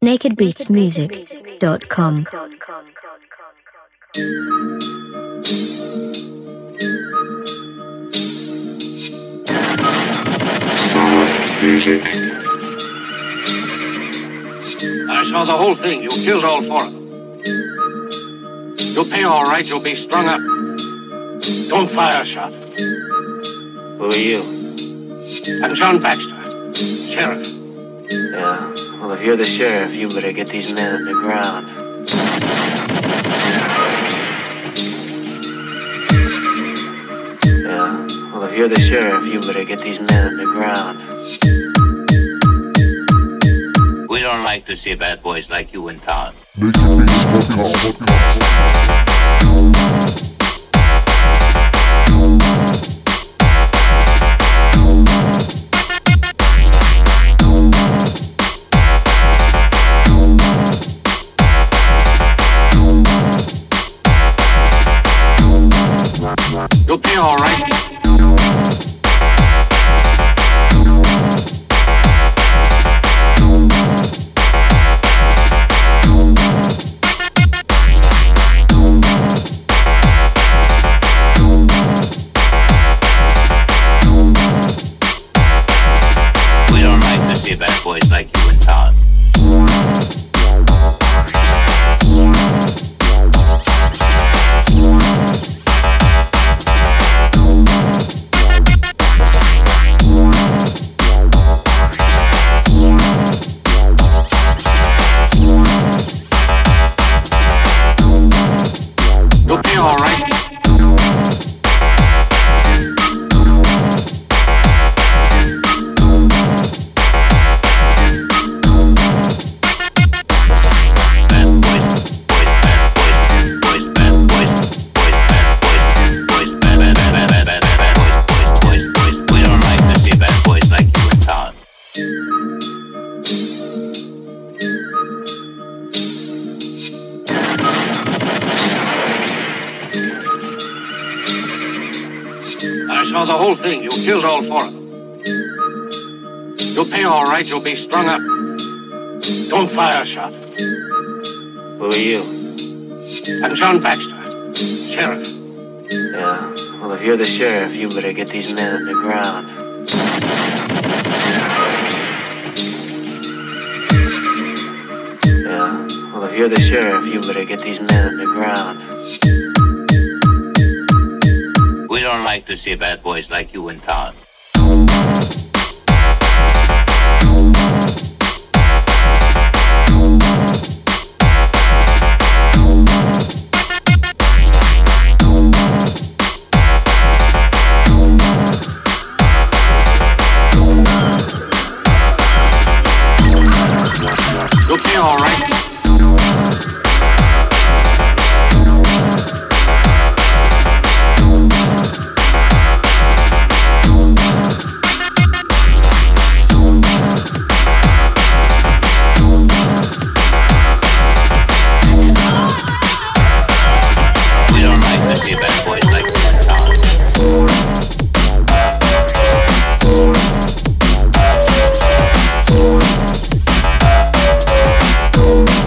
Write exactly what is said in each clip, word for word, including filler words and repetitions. naked beats music dot com. Music. I saw the whole thing. You killed all four of them. You'll pay all right. You'll be strung up. Don't fire a shot. Who are you? I'm John Baxter, sheriff. Yeah. Well, if you're the sheriff, you better get these men on the ground. Well, if you're the sheriff, you better get these men on the ground. We don't like to see bad boys like you in town. You'll be all right. I saw the whole thing. You killed all four of them. You'll pay all right. You'll be strung up. Don't fire a shot. Who are you? I'm John Baxter, sheriff. Yeah. Well, if you're the sheriff, you better get these men on the ground. Yeah. Well, if you're the sheriff, you better get these men on the ground. We don't like to see bad boys like you in town. You'll be all right. Oh,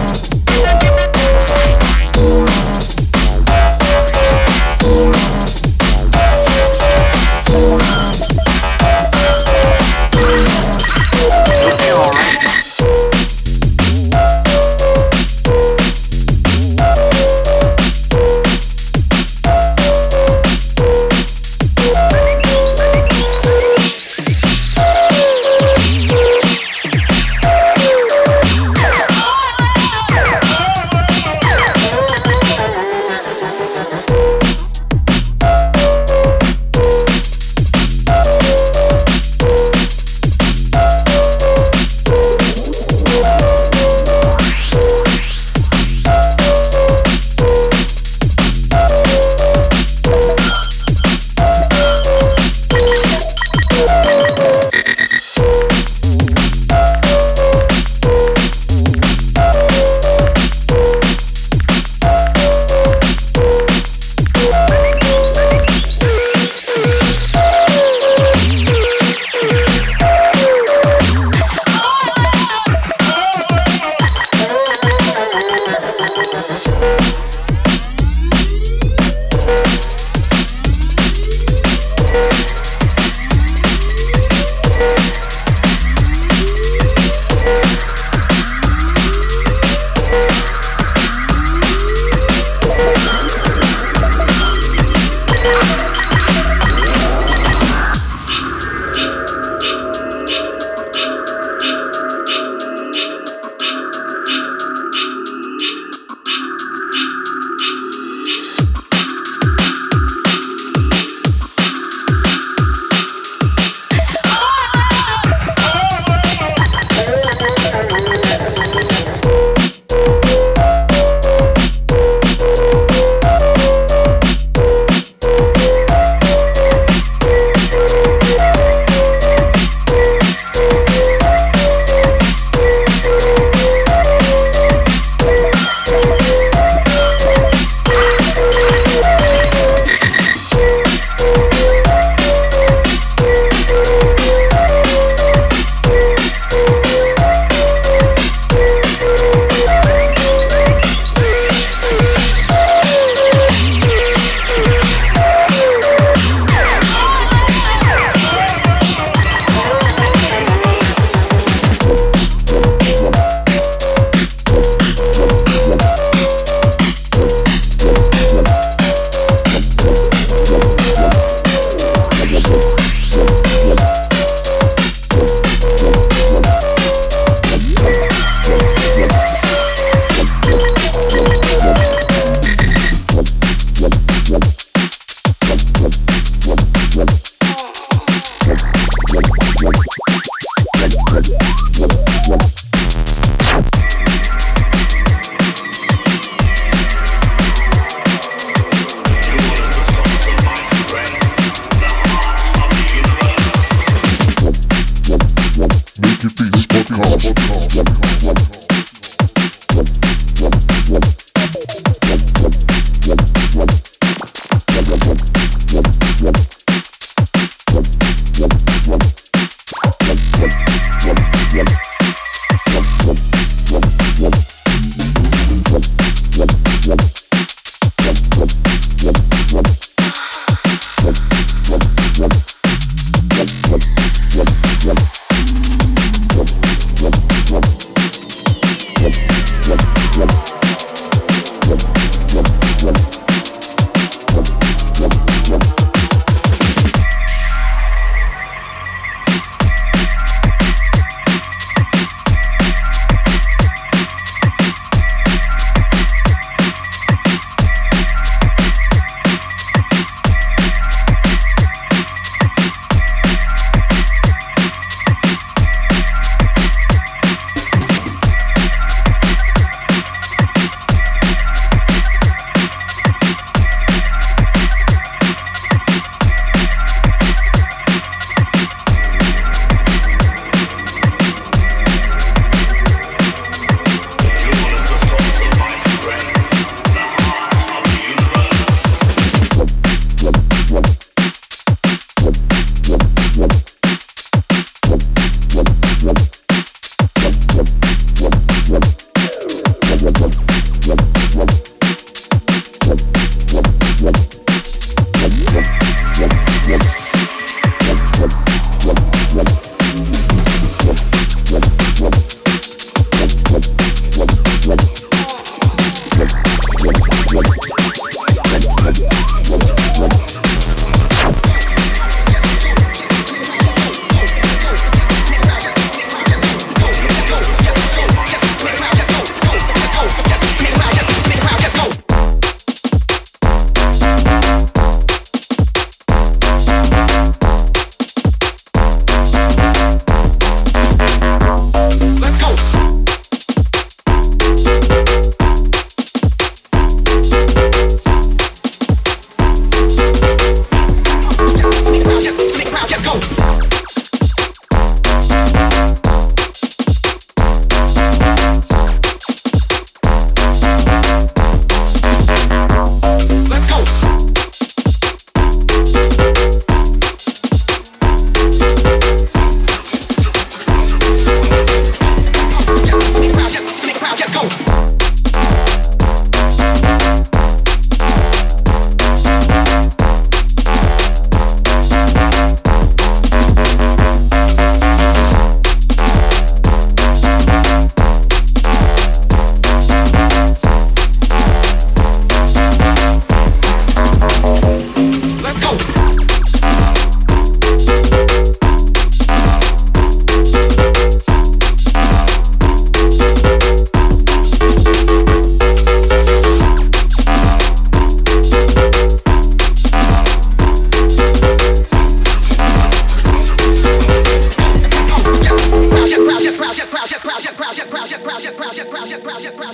w w w dot makeabeatmusic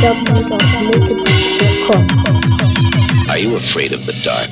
dot com. Are you afraid of the dark?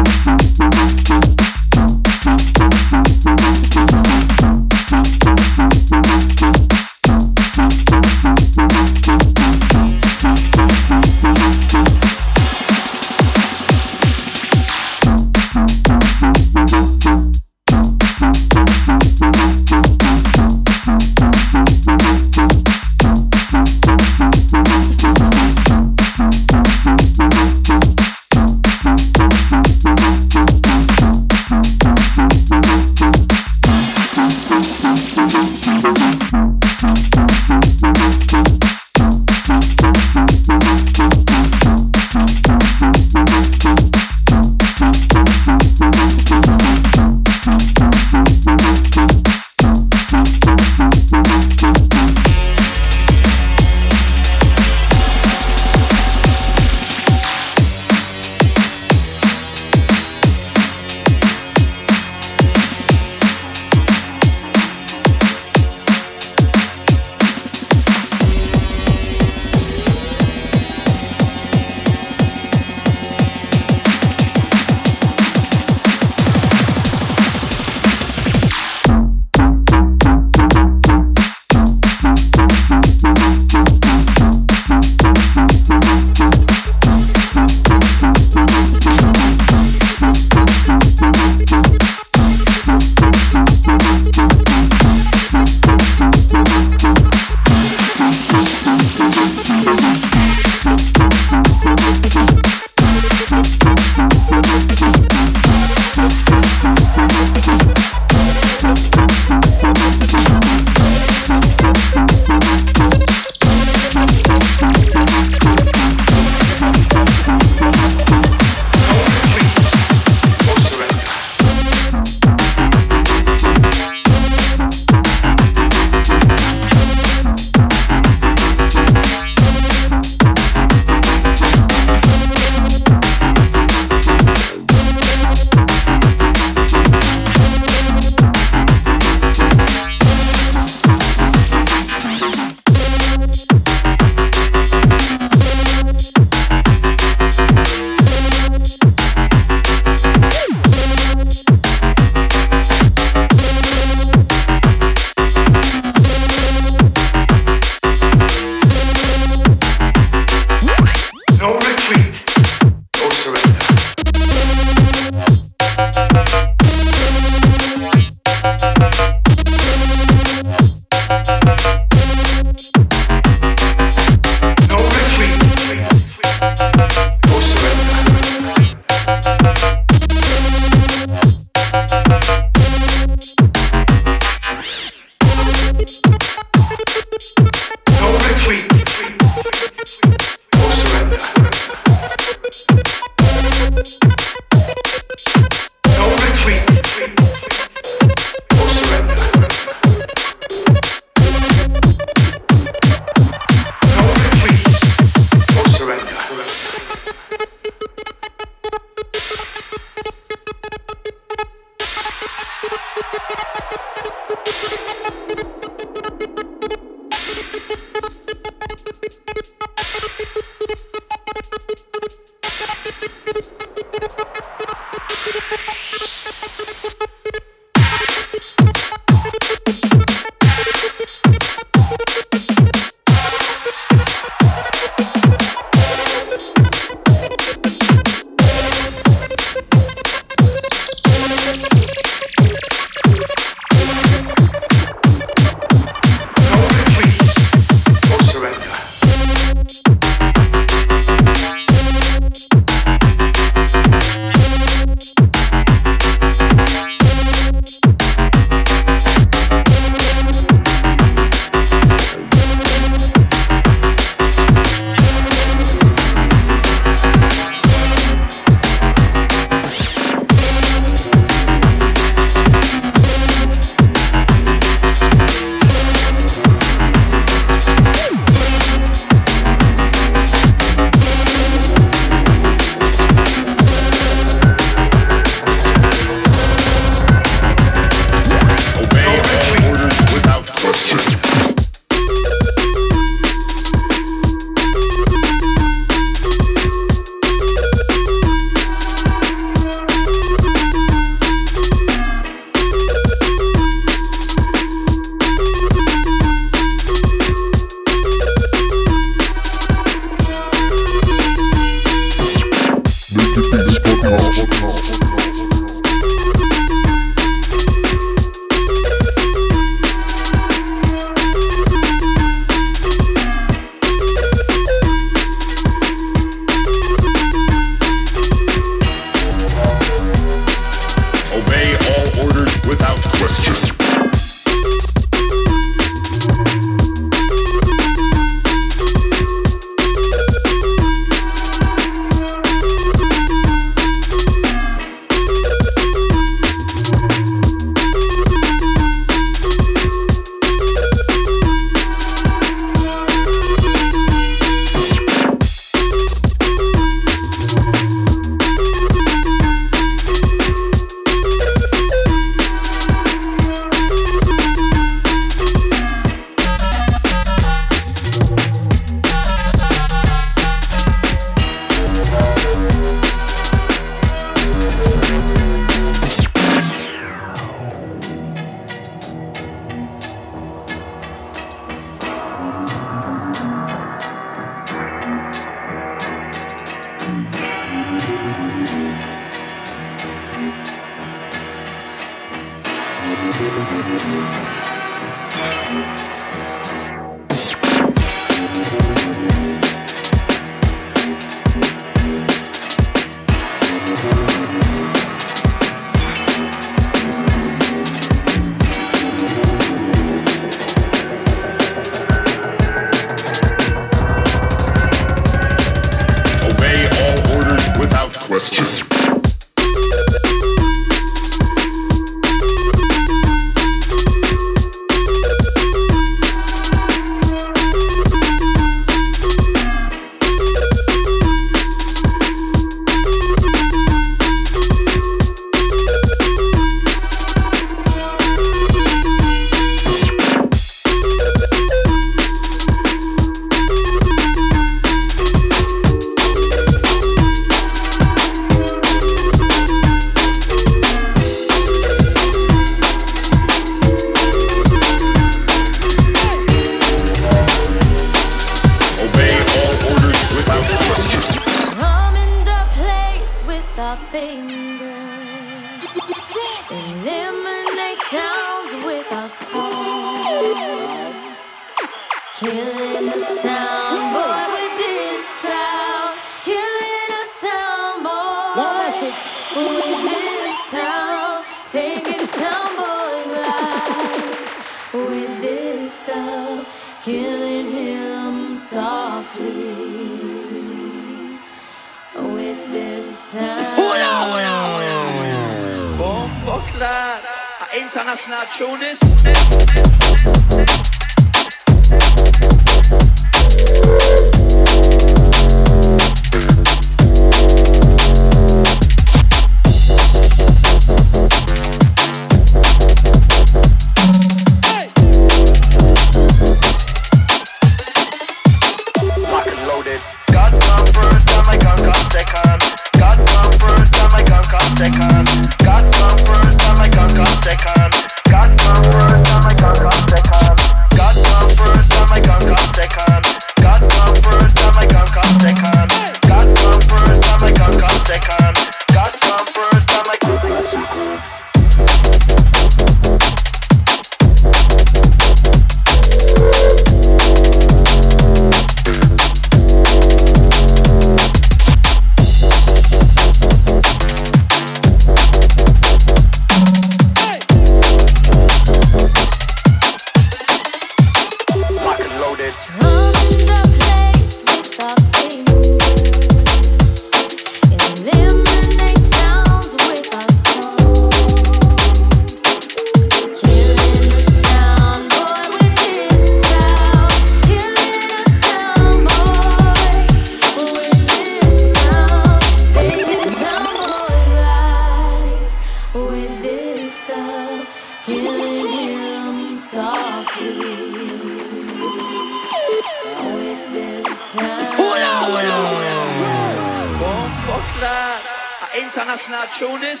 International show this.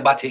Body.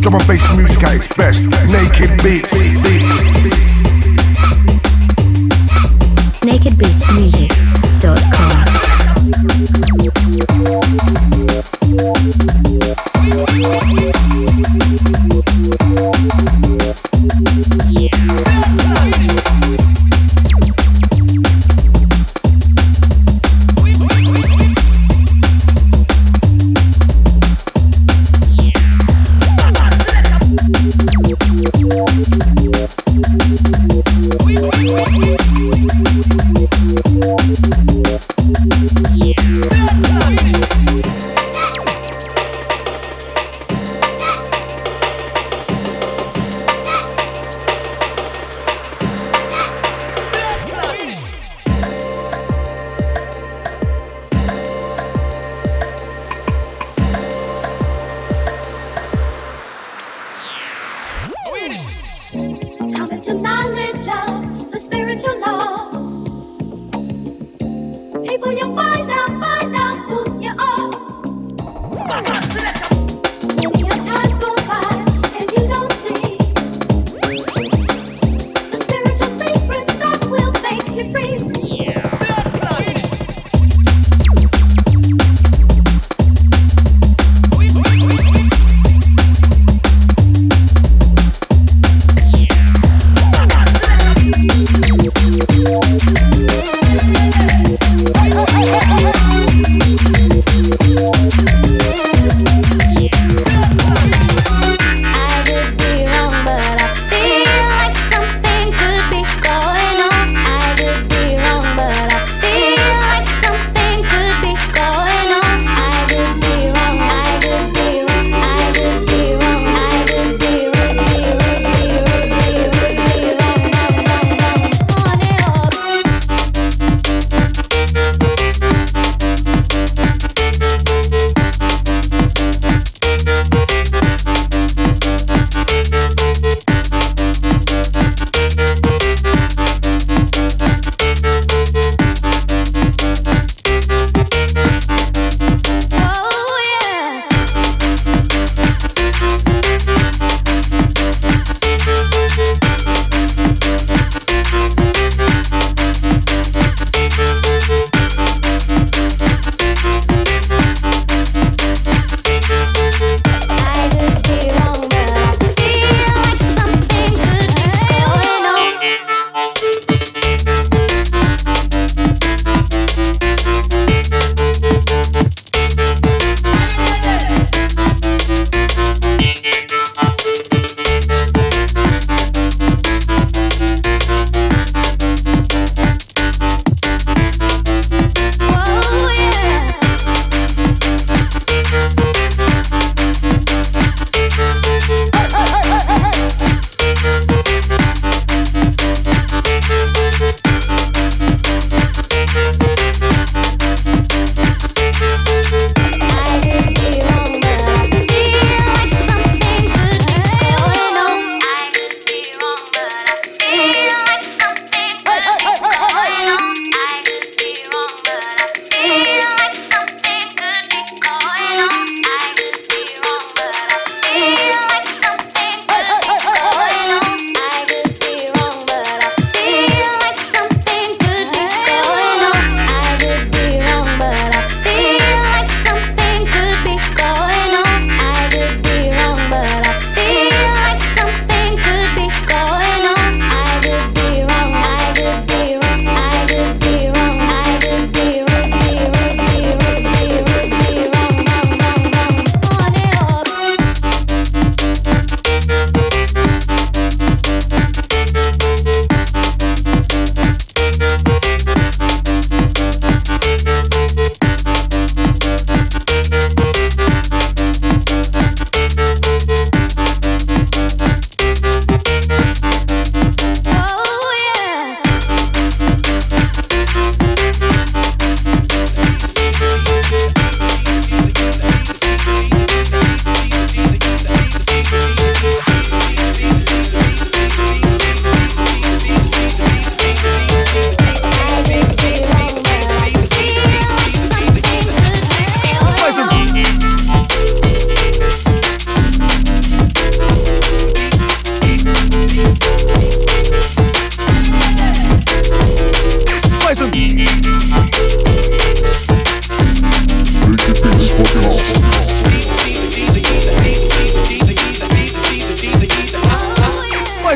Drum and bass music at its best. Naked Beats. nakedbeatsmusic dot com. Yeah.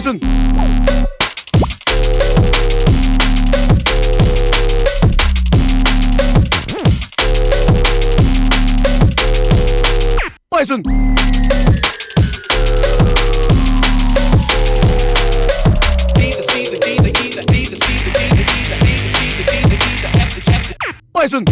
Tyson. Tyson. Tyson. Tyson. Tyson. Tyson. Tyson. Tyson. Tyson. Tyson. Tyson.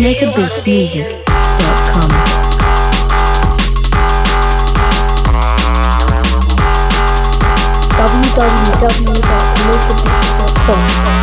make a beats music dot com w w w dot make a beats dot com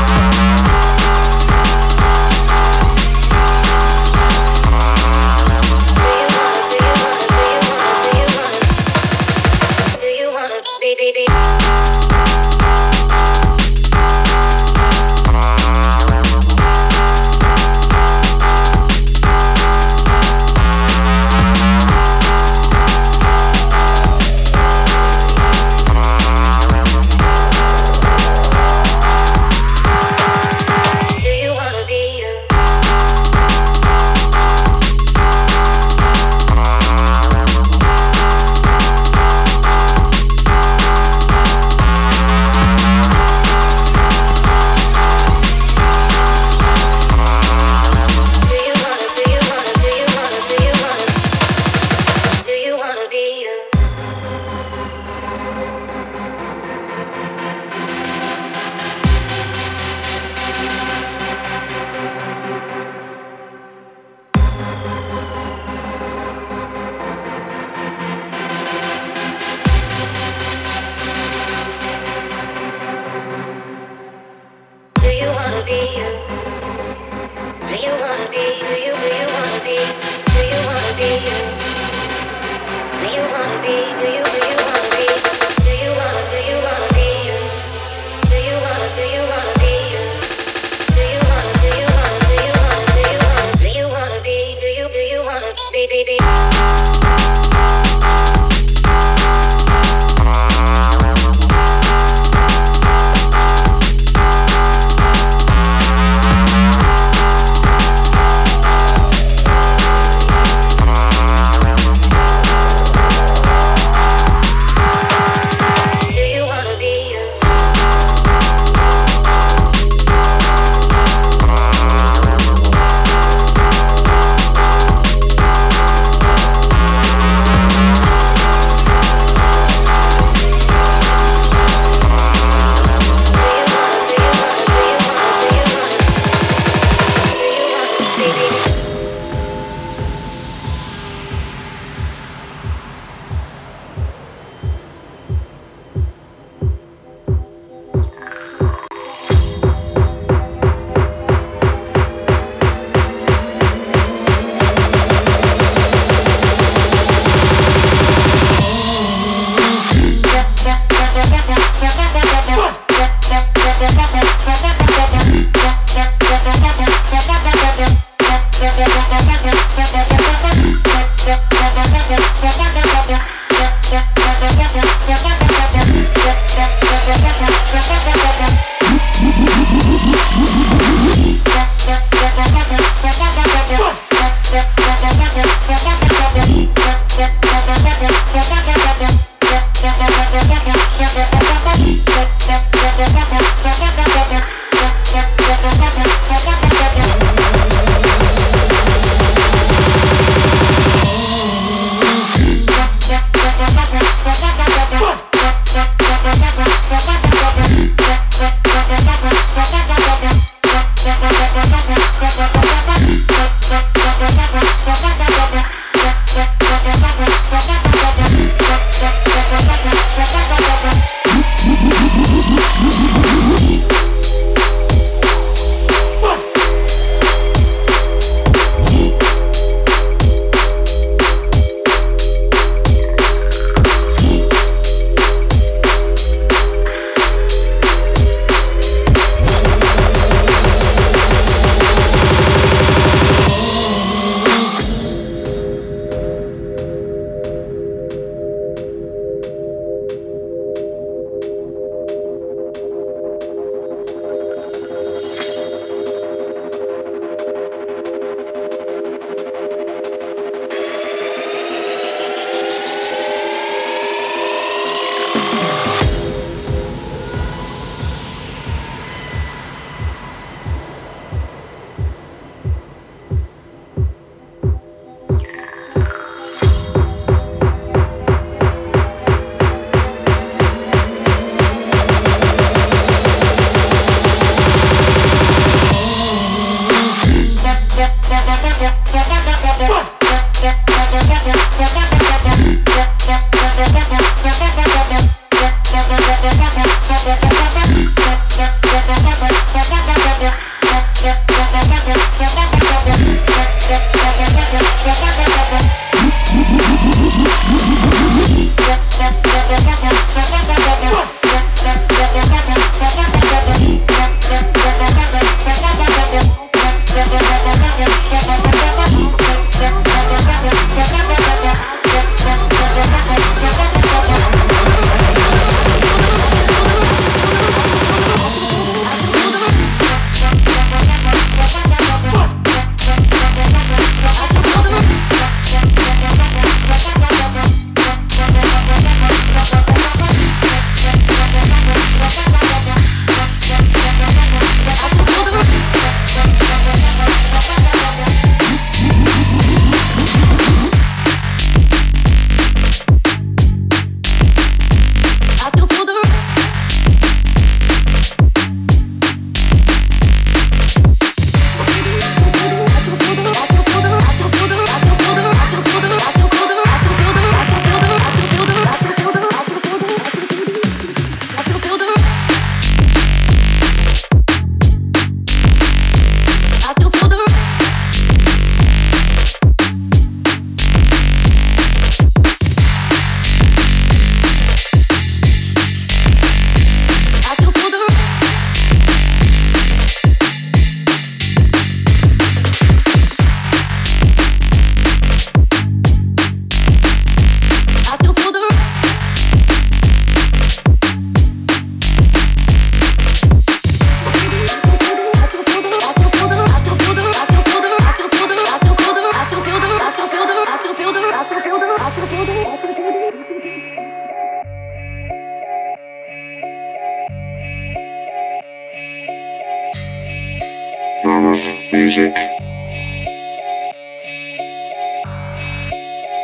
kind of music,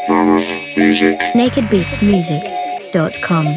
kind of music. naked beats music dot com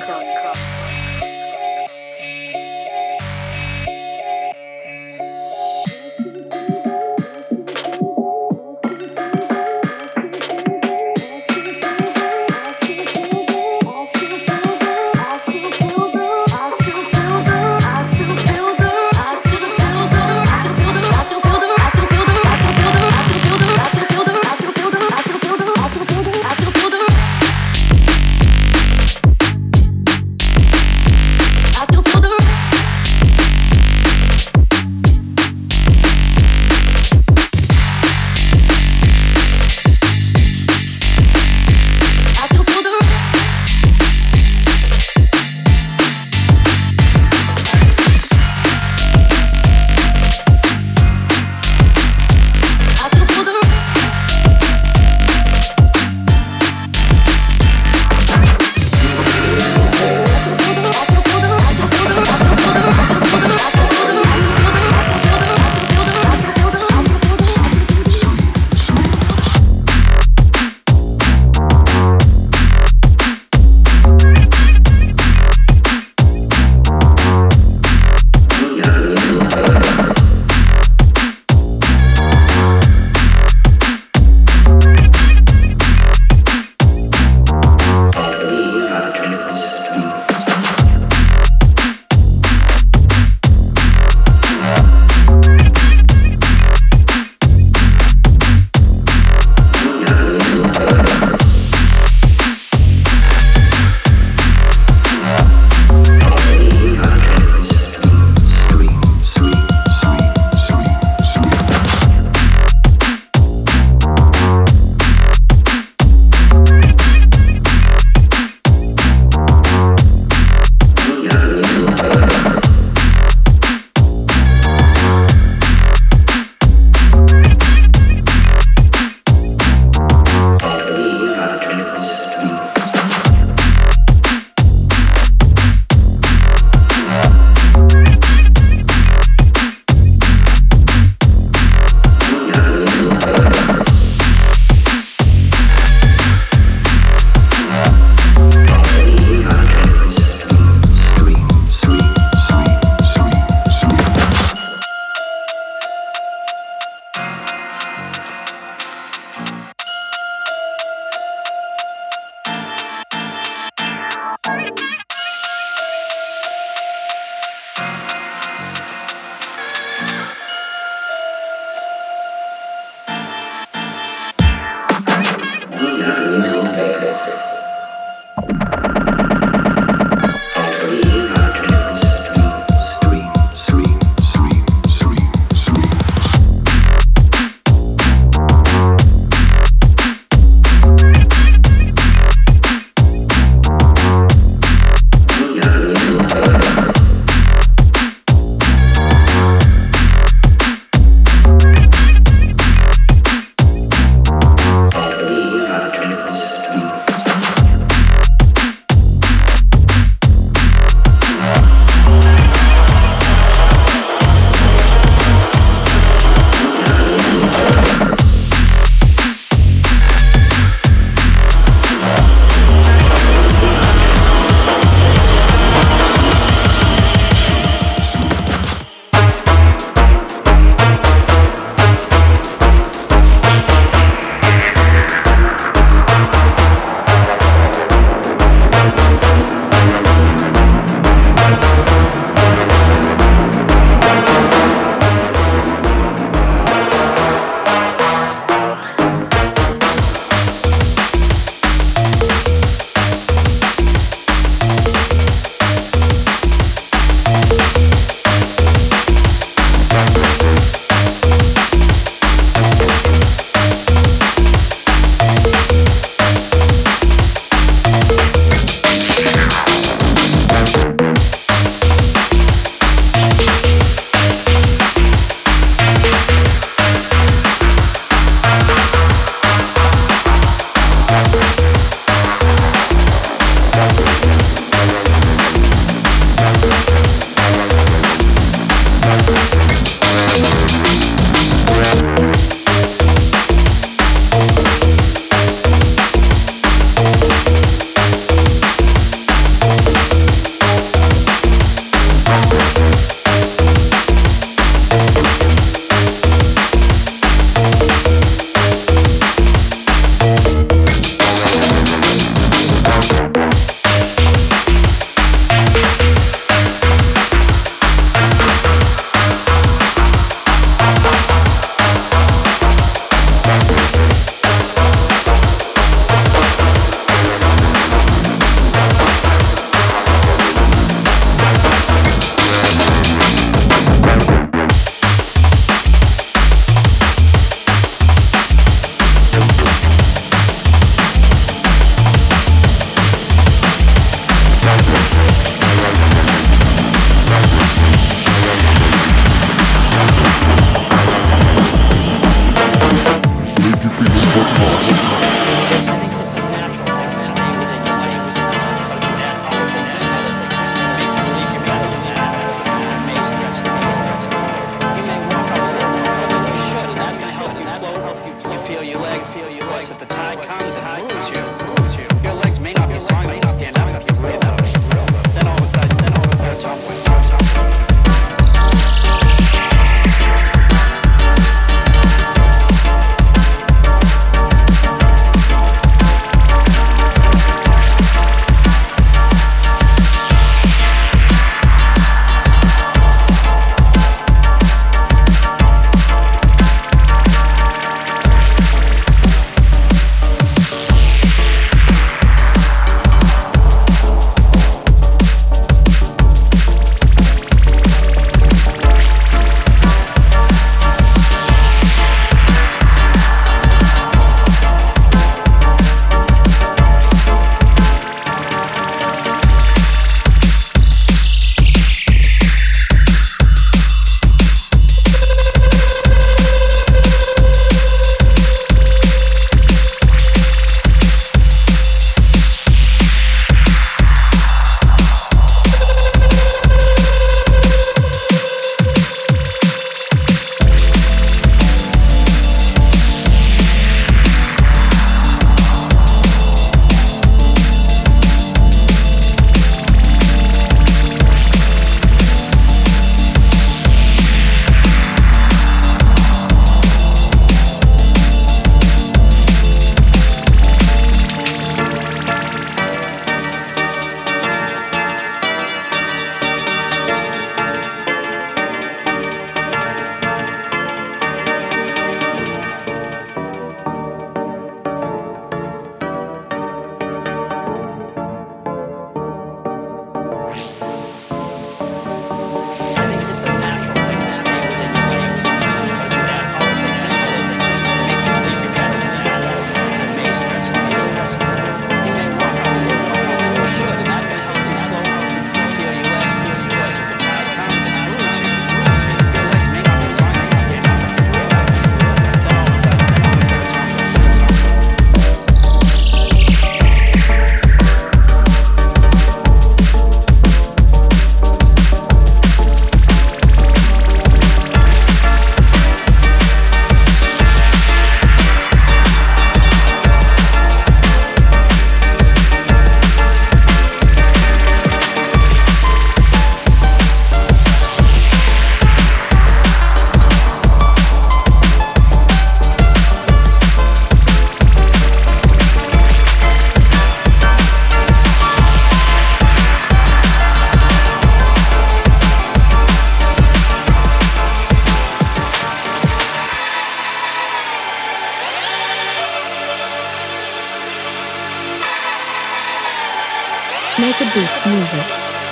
naked beats music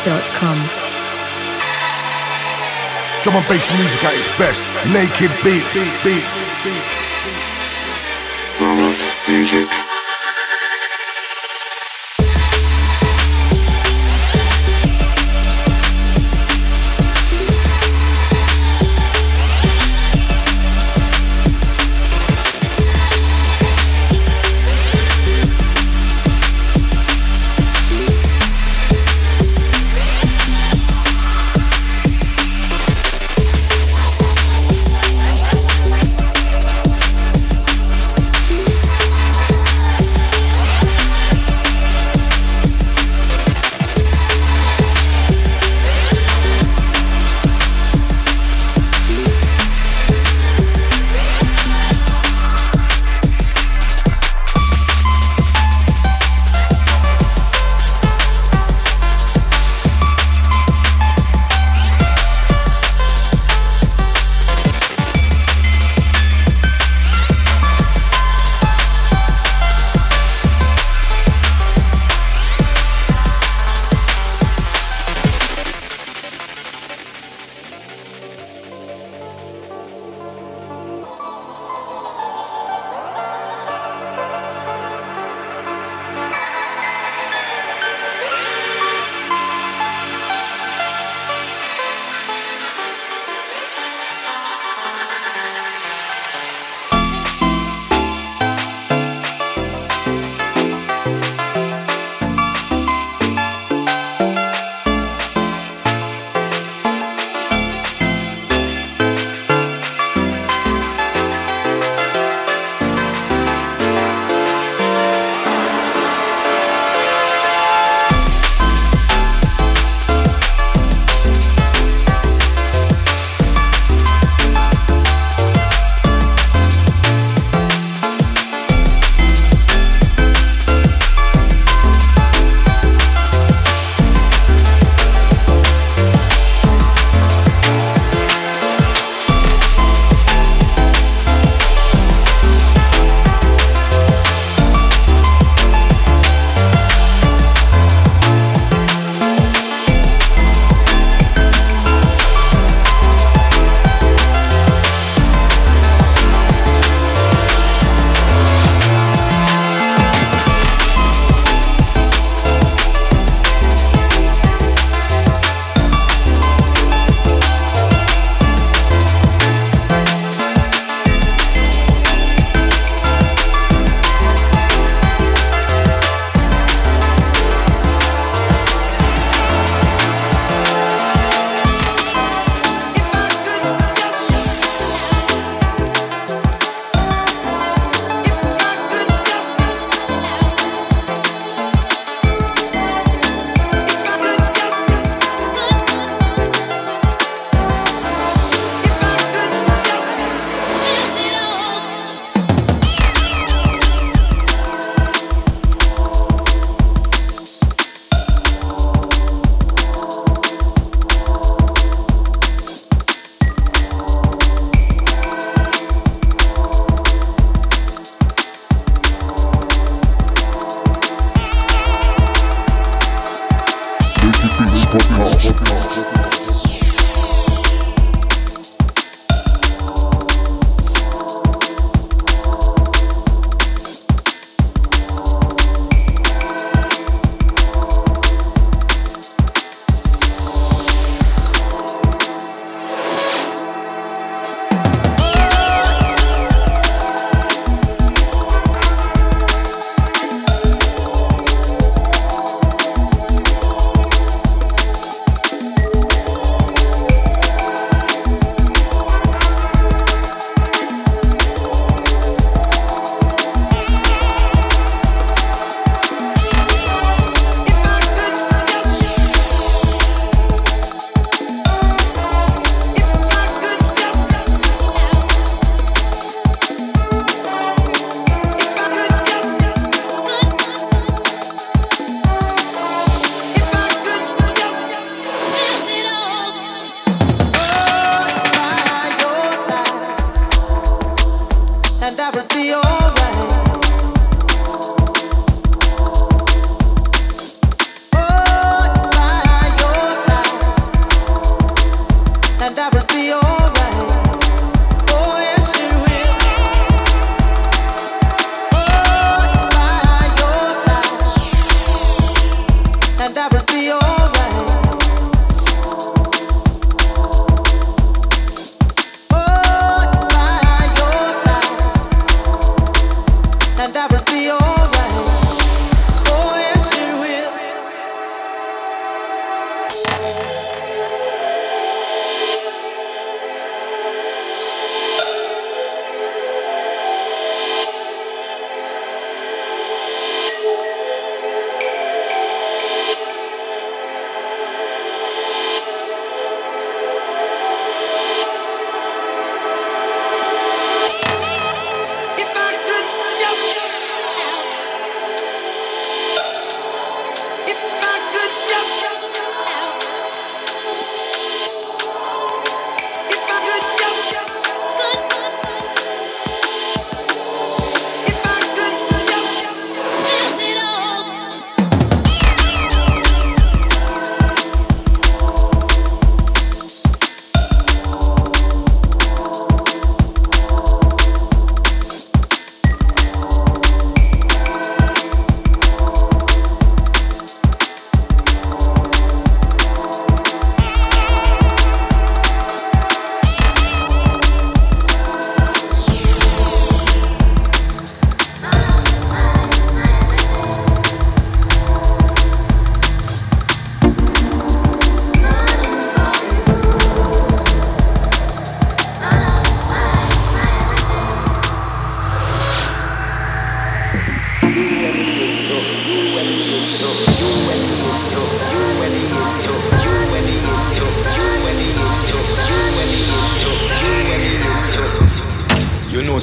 dot com. Drum and bass music at its best. Naked Beats. Beats. Drum music.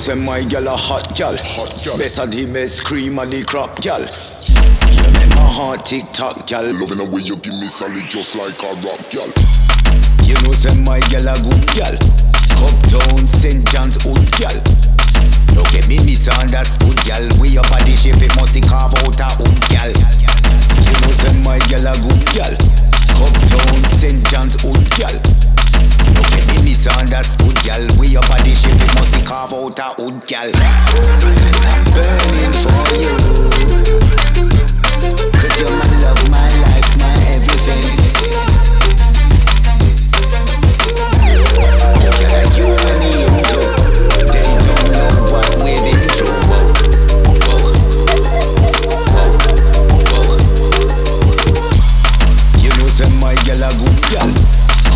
say my gal a hot gal. Best of the best cream of the crop gal. You make my heart tick tock gal. Loving the way you give me solid just like a rock gal. You know say my gal a good gal. Uptown Saint John's Hood gal. Don't get me misunderstood gal. We up at the shape it must carve out a hood gal. You know say my gal a good gal. Uptown Saint John's Hood gal. Don't get me misunderstood gal. We up at the shape it must carve out a hood gal. I'm burning for you, cause you're my love, my life, my everything. You're like you and me and you. They don't know what we've been through. You know say my gal a good gal.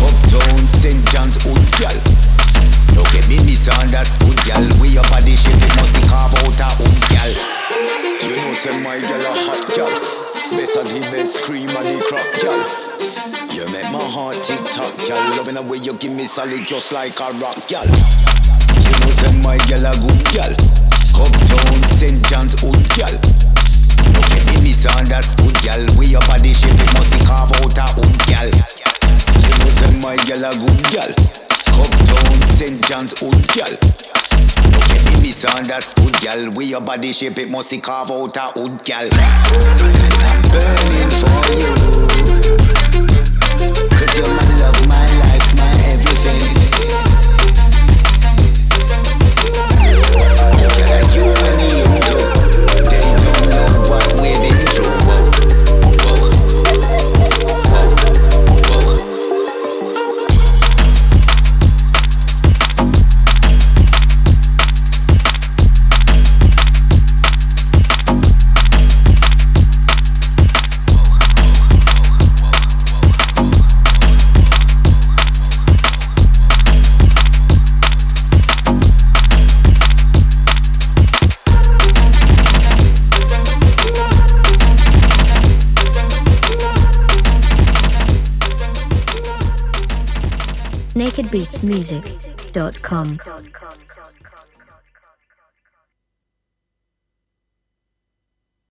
Uptown Saint John's Hood gal. Don't get me misunderstood gal. We up at the ship we must carve out a hood gal. You know say my gal a hot gal. Best of the best cream of the crop gal. You make my heart tick tock, girl. Loving the way you give me solid just like a rock, girl. You know say my girl a good girl. Uptown Saint John's Hood, girl. Don't get me misunderstood, girl. We up at the shape we must carve out a hood, girl. You know say my girl a good girl. Uptown Saint John's Hood, girl. Don't get me misunderstood, girl. We up at the shape it must carve out a hood, girl. I'm burning for you. Cause you're my love, my life, my everything. You're like you and me and you. They don't know what we've been through. Whoa, whoa, naked beats music dot com